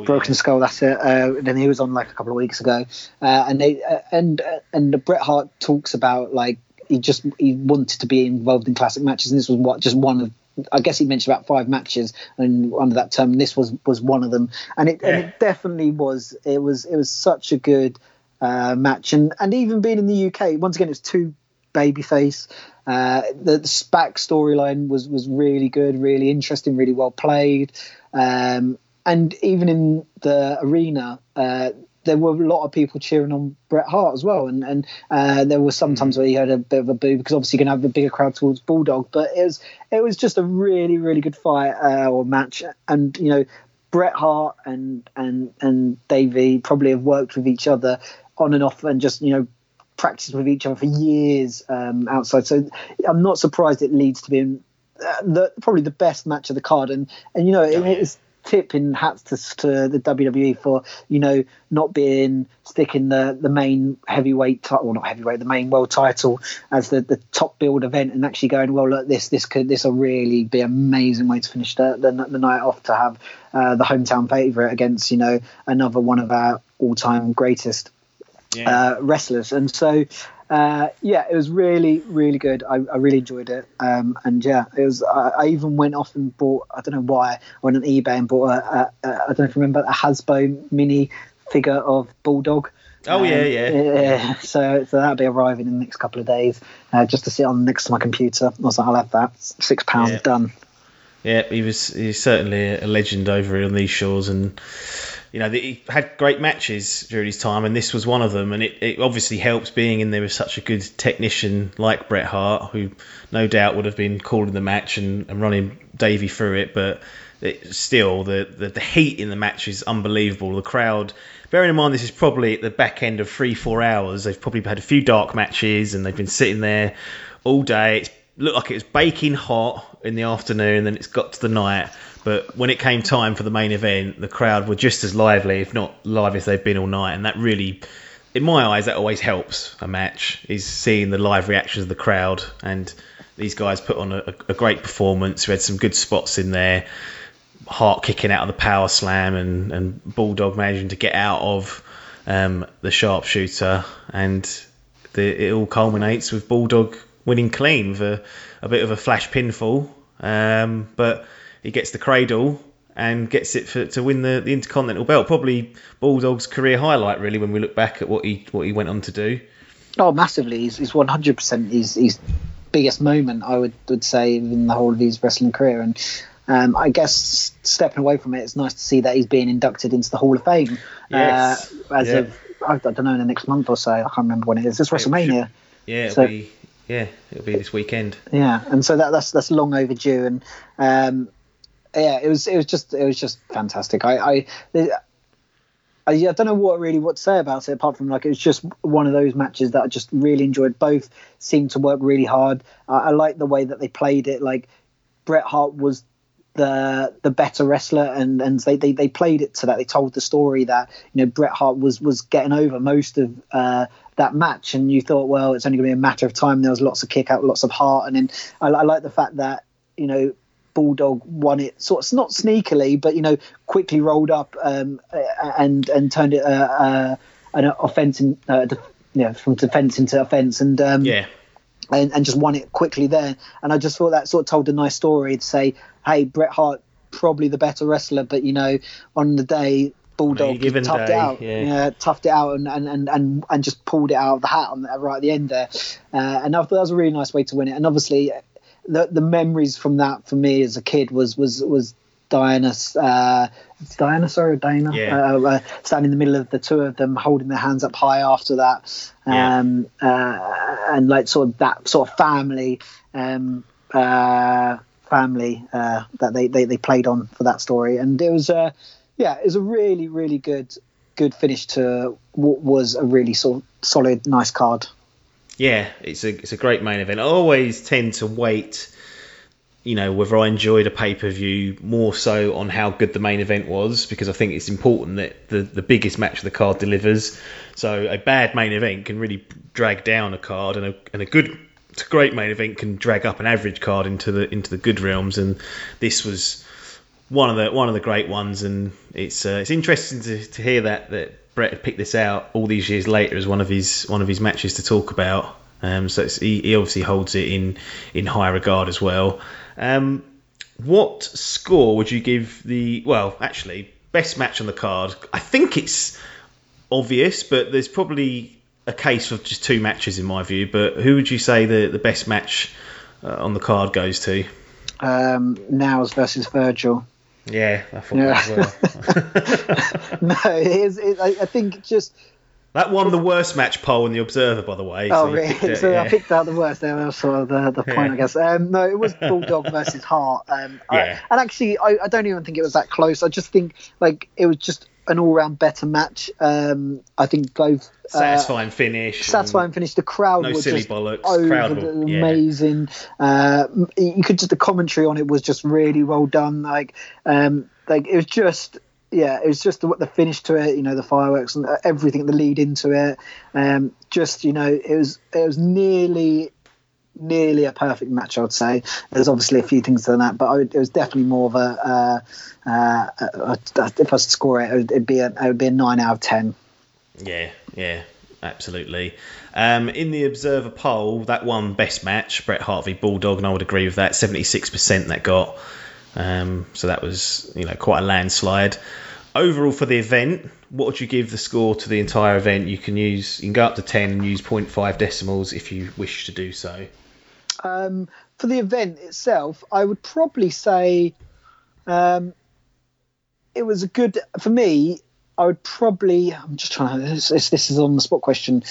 Broken Skull, that's it. Then he was on like a couple of weeks ago, and the Bret Hart talks about like he wanted to be involved in classic matches, and this was just one of, I guess he mentioned about five matches and under that term, and this was one of them, and it definitely was. It was such a good match, and even being in the UK once again, it's two babyface. The SPAC storyline was really good, really interesting, really well played, and even in the arena there were a lot of people cheering on Bret Hart as well, and there were some times where he had a bit of a boo, because obviously you're going to have a bigger crowd towards Bulldog, but it was just a really, really good fight or match, and you know, Bret Hart and Davey probably have worked with each other on and off, and just, you know, practiced with each other for years outside, so I'm not surprised it leads to being probably the best match of the card, and you know, it's tipping hats to the WWE for, you know, not being sticking the main heavyweight title, or not heavyweight, the main world title as the top build event, and actually going, well, look, this will really be an amazing way to finish the night off, to have the hometown favorite against, you know, another one of our all-time greatest wrestlers, and so it was really, really good. I really enjoyed it, it was. I even went off and bought, I don't know why, I went on eBay and bought I don't know if you remember, a Hasbro mini figure of Bulldog. Oh yeah. So that'll be arriving in the next couple of days, just to sit on next to my computer. I was like, I'll have that. £6 done. Yeah, he's certainly a legend over on these shores, and you know, he had great matches during his time, and this was one of them. And it obviously helps being in there with such a good technician like Bret Hart, who no doubt would have been calling the match and running Davey through it. But still, the heat in the match is unbelievable. The crowd, bearing in mind this is probably at the back end of 3-4 hours, they've probably had a few dark matches and they've been sitting there all day. It's looked like it was baking hot in the afternoon, then it's got to the night. But when it came time for the main event, the crowd were just as lively, if not live, as they've been all night. And that really, in my eyes, that always helps a match, is seeing the live reactions of the crowd. And these guys put on a great performance. We had some good spots in there. Hart kicking out of the power slam and Bulldog managing to get out of the sharpshooter. And it all culminates with Bulldog winning clean for a bit of a flash pinfall. But he gets the cradle and gets it to win the Intercontinental belt. Probably Bulldog's career highlight, really, when we look back at what he went on to do. Oh, massively. He's 100% his biggest moment, I would say, in the whole of his wrestling career. And I guess, stepping away from it, it's nice to see that he's being inducted into the Hall of Fame. Yes. As of, I don't know, in the next month or so. I can't remember when it is. It's WrestleMania. It'll be this weekend. Yeah, and so that's long overdue. And yeah, it was just fantastic. I don't know what to say about it, apart from like it was just one of those matches that I just really enjoyed. Both seemed to work really hard. I like the way that they played it. Like Bret Hart was the better wrestler, and they played it to that. They told the story that, you know, Bret Hart was getting over most of that match, and you thought, well, it's only going to be a matter of time. There was lots of kick out, lots of heart, and then I like the fact that, you know, Bulldog won it sort of not sneakily, but, you know, quickly rolled up and turned it an offense in, from defense into offense, and and just won it quickly there. And I just thought that sort of told a nice story to say, hey, Bret Hart probably the better wrestler, but, you know, on the day, Bulldog toughed it out, and just pulled it out of the hat right at the end there. And I thought that was a really nice way to win it. And obviously, the memories from that for me as a kid was Diana standing in the middle of the two of them, holding their hands up high after that, and like sort of that sort of family that they played on for that story. And it was it was a really, really good finish to what was a really solid, nice card. Yeah, it's a great main event. I always tend to wait, you know, whether I enjoyed a pay-per-view more so on how good the main event was, because I think it's important that the biggest match of the card delivers. So a bad main event can really drag down a card, and a good to great main event can drag up an average card into the good realms. And this was one of the great ones, and it's interesting to hear that Bret had picked this out all these years later as one of his matches to talk about. So he obviously holds it in high regard as well. What score would you give best match on the card? I think it's obvious, but there's probably a case for just two matches in my view. But who would you say the best match on the card goes to? Nails versus Virgil. Yeah, I thought that as well. No, I think just... That won the worst match poll in The Observer, by the way. Oh, so really? I picked out the worst there. That was sort of the point, I guess. No, it was Bulldog versus Hart. And actually, I don't even think it was that close. I just think like it was just an all-round better match. I think both... satisfying finish. The crowd were silly just bollocks. Amazing. You could just... The commentary on it was just really well done. It was just... Yeah, it was just the finish to it, you know, the fireworks and everything, the lead into it. It was nearly a perfect match, I would say. There's obviously a few things to that, but it was definitely more of if I was to score it, it would be a 9 out of 10. Yeah, absolutely. In the Observer poll, that one best match, Bret Hart v Bulldog, and I would agree with that. 76% that got. So that was, you know, quite a landslide. Overall for the event, what would you give the score to the entire event? You can go up to 10 and use 0.5 decimals if you wish to do so. for the event itself, I would probably say it was a good, for me, I would probably, I'm just trying to, this is on the spot question.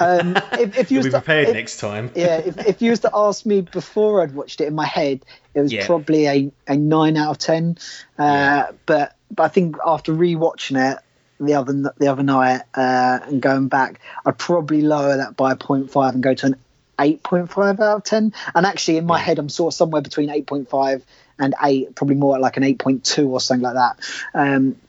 If you You'll be prepared next time. Yeah, if you was to ask me before I'd watched it in my head, it was probably a 9 out of 10. But I think after rewatching it the other night and going back, I'd probably lower that by 0.5 and go to an 8.5 out of 10. And actually, in my head, I'm sort of somewhere between 8.5 and 8, probably more like an 8.2 or something like that.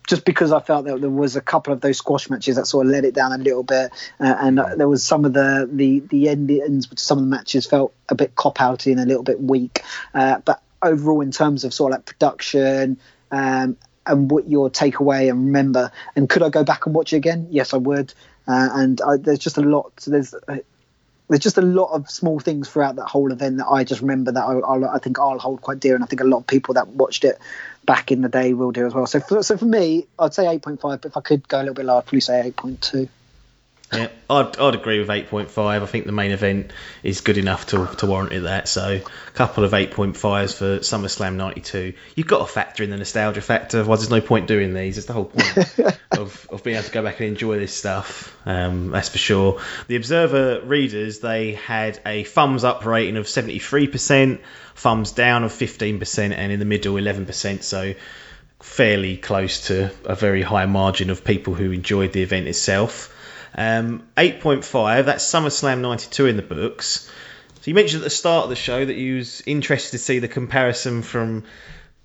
Just because I felt that there was a couple of those squash matches that sort of let it down a little bit. And there was some of the endings, which some of the matches felt a bit cop-outy and a little bit weak. But overall, in terms of sort of like production and what your takeaway and remember, and could I go back and watch it again? Yes, I would. There's just a lot. There's just a lot of small things throughout that whole event that I just remember that I think I'll hold quite dear, and I think a lot of people that watched it back in the day will do as well. So for me, I'd say 8.5, but if I could go a little bit lower, I'd probably say 8.2. Yeah, I'd agree with 8.5. I think the main event is good enough to warrant it that. So a couple of 8.5s for SummerSlam 92. You've got to factor in the nostalgia factor. Otherwise, there's no point doing these. It's the whole point of being able to go back and enjoy this stuff. That's for sure. The Observer readers, they had a thumbs up rating of 73%, thumbs down of 15%, and in the middle 11%. So fairly close to a very high margin of people who enjoyed the event itself. 8.5, that's SummerSlam 92 in the books. So you mentioned at the start of the show that you was interested to see the comparison from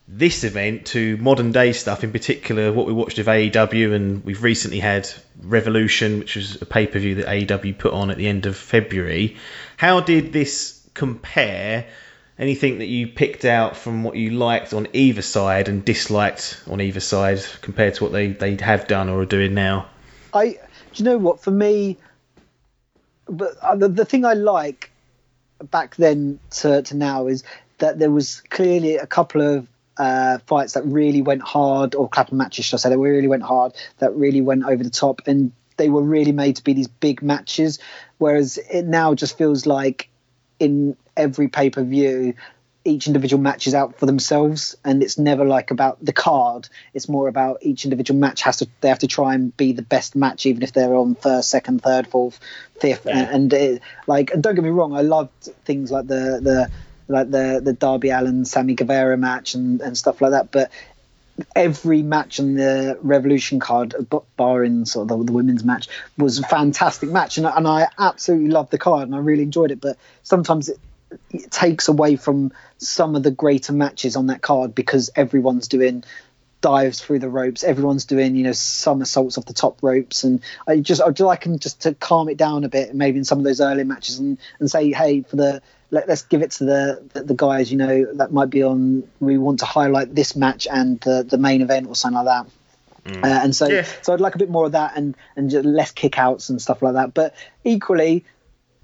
this event to modern day stuff, in particular what we watched of AEW, and we've recently had Revolution, which was a pay-per-view that AEW put on at the end of February. How did this compare? Anything that you picked out from what you liked on either side and disliked on either side compared to what they have done or are doing now? Do you know what, for me, the thing I like back then to now is that there was clearly a couple of fights that really went hard, or clapping matches, should I say, that really went hard, that really went over the top, and they were really made to be these big matches, whereas it now just feels like in every pay-per-view, each individual match is out for themselves, and it's never like about the card. It's more about each individual match they have to try and be the best match, even if they're on first, second, third, fourth, fifth. And don't get me wrong, I loved things like the Darby Allin, Sammy Guevara match and stuff like that. But every match on the Revolution card, barring sort of the women's match, was a fantastic match, and I absolutely loved the card and I really enjoyed it. But sometimes it takes away from some of the greater matches on that card, because everyone's doing dives through the ropes, everyone's doing somersaults off the top ropes, and I like them just to calm it down a bit, maybe in some of those early matches, and say, hey, let's give it to the guys that might be on. We want to highlight this match and the main event or something like that. So I'd like a bit more of that, and just less kickouts and stuff like that. But equally,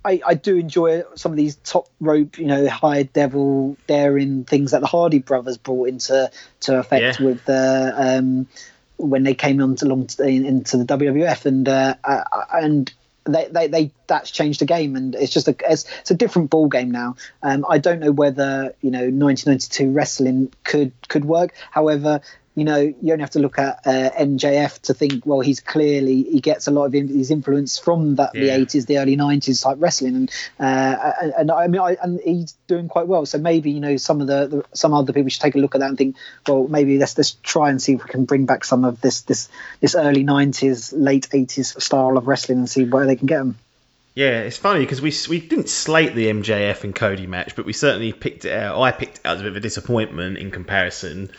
I do enjoy some of these top rope, high devil daring things that the Hardy Brothers brought into effect with when they came into the WWF, and they that's changed the game, and it's just it's a different ball game now. I don't know whether 1992 wrestling could work. However, you only have to look at MJF to think, well, he gets a lot of his influence from the 80s, the early 90s type wrestling, and he's doing quite well. So maybe some other people should take a look at that and think, well, maybe let's try and see if we can bring back some of this early 90s, late 80s style of wrestling and see where they can get them. Yeah, it's funny because we didn't slate the MJF and Cody match, but we certainly picked it out. I picked it out as a bit of a disappointment in comparison.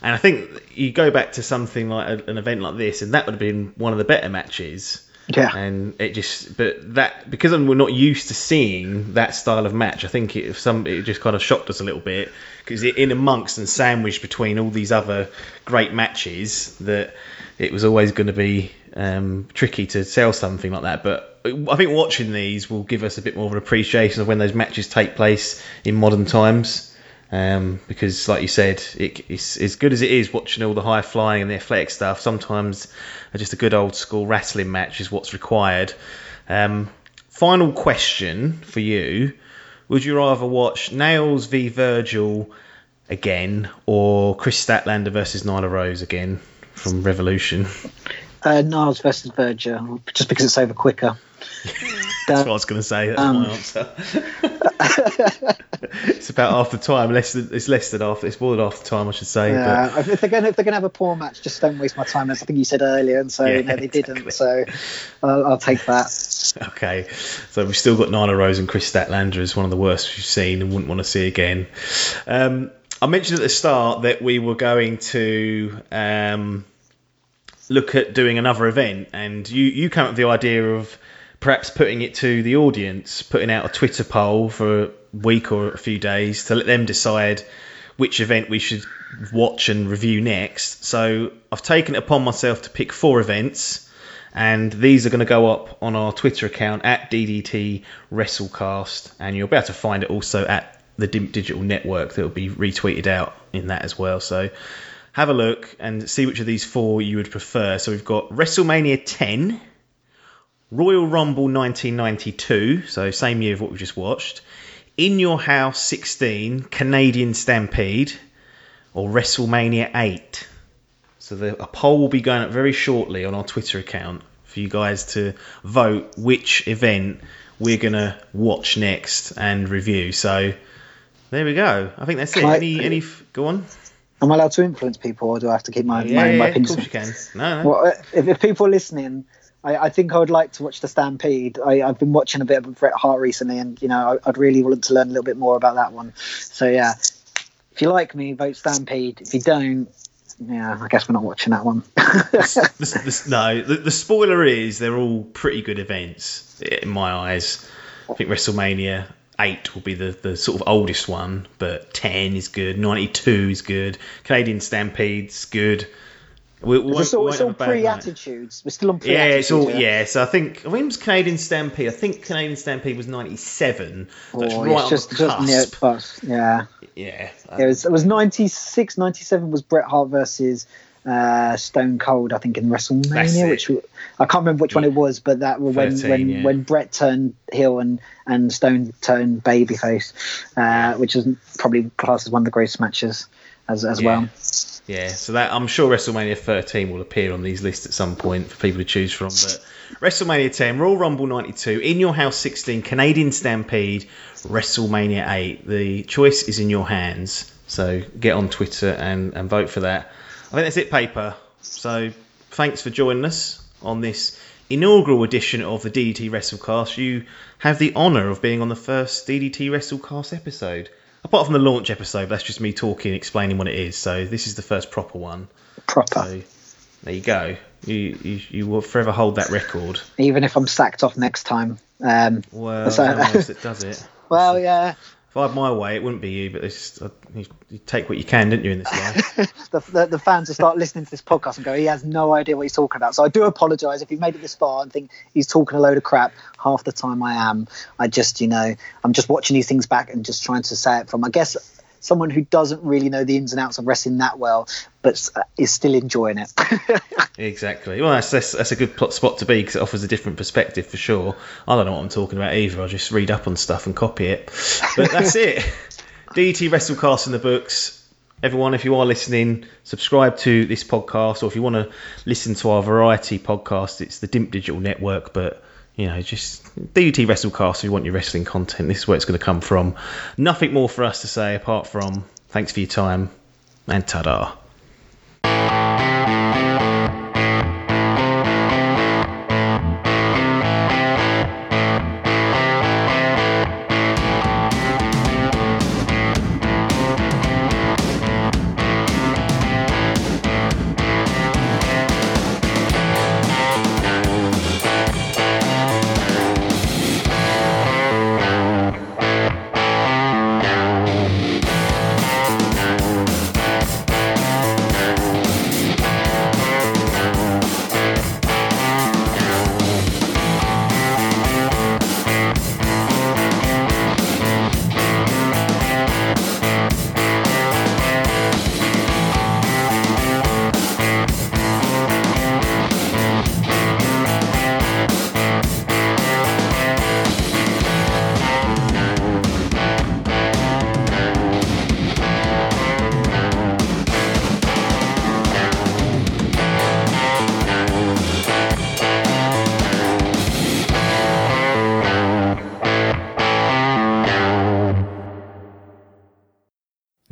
And I think you go back to something like an event like this, and that would have been one of the better matches. Yeah. And it just, but that, because we're not used to seeing that style of match, I think it just kind of shocked us a little bit, because in amongst and sandwiched between all these other great matches, that it was always going to be tricky to sell something like that. But I think watching these will give us a bit more of an appreciation of when those matches take place in modern times, because, like you said, it's as good as it is watching all the high flying and the athletic stuff. Sometimes just a good old school wrestling match is what's required. Final question for you: would you rather watch Nails v Virgil again or Chris Statlander versus Nyla Rose again from Revolution? Niles versus Virgil, just because it's over quicker. That's what I was going to say. That's my answer. It's about half the time. It's more than half the time, I should say. Yeah, but if they're going to have a poor match, just don't waste my time. As I think you said earlier, and so yeah, they exactly. didn't. So I'll take that. Okay, so we've still got Nyla Rose and Chris Statlander as one of the worst we've seen and wouldn't want to see again. I mentioned at the start that we were going to look at doing another event, and you came up with the idea of perhaps putting it to the audience, putting out a Twitter poll for a week or a few days to let them decide which event we should watch and review next. So I've taken it upon myself to pick 4 events, and these are going to go up on our Twitter account at DDT WrestleCast, and you'll be able to find it also at the DIMP Digital Network that will be retweeted out in that as well. So have a look and see which of these 4 you would prefer. So we've got WrestleMania 10, Royal Rumble 1992, so same year of what we just watched, In Your House 16, Canadian Stampede, or WrestleMania 8. So a poll will be going up very shortly on our Twitter account for you guys to vote which event we're going to watch next and review. So there we go. I think that's it. Any go on. Am I allowed to influence people, or do I have to keep my opinions? Of course you can. No. Well, if people are listening, I think I would like to watch the Stampede. I've been watching a bit of Bret Hart recently, and I'd really want to learn a little bit more about that one. So yeah, if you like me, vote Stampede. If you don't, yeah, I guess we're not watching that one. No, the spoiler is they're all pretty good events in my eyes. I think WrestleMania 8 will be the sort of oldest one, but 10 is good, 92 is good, Canadian Stampade's good. It's all pre-attitudes. We're still on pre-attitudes. Yeah, it's all, yeah. So I think it was Canadian Stampede. I think Canadian Stampede was 97. So it's right on the cusp. Near the cusp. Yeah. Yeah. It was 96, 97 was Bret Hart versus Stone Cold, I think, in WrestleMania, which I can't remember which one it was, but that was when Bret turned heel and Stone turned babyface, which is probably classed as one of the greatest matches as well. Yeah, so that I'm sure WrestleMania 13 will appear on these lists at some point for people to choose from. But WrestleMania 10, Royal Rumble 92, In Your House 16, Canadian Stampede, WrestleMania 8. The choice is in your hands, so get on Twitter and vote for that. I think that's it, Paper. So thanks for joining us on this inaugural edition of the DDT WrestleCast. You have the honour of being on the first DDT WrestleCast episode. Apart from the launch episode, that's just me talking, explaining what it is. So this is the first proper one. Proper. So there you go. You will forever hold that record. Even if I'm sacked off next time. It does it. Well, yeah. If I had my way, it wouldn't be you, but you take what you can, don't you, in this life? the fans will start listening to this podcast and go, he has no idea what he's talking about. So I do apologise if you've made it this far and think he's talking a load of crap. Half the time I am. I just, I'm just watching these things back and just trying to say it from, I guess, someone who doesn't really know the ins and outs of wrestling that well, but is still enjoying it. Exactly. Well, that's a good spot to be, because it offers a different perspective for sure. I don't know what I'm talking about either. I just read up on stuff and copy it. But that's it. DDT WrestleCast in the books. Everyone, if you are listening, subscribe to this podcast, or if you want to listen to our variety podcast, it's the DIMP Digital Network, but just DDT WrestleCast if you want your wrestling content. This is where it's going to come from. Nothing more for us to say apart from thanks for your time, and ta-da.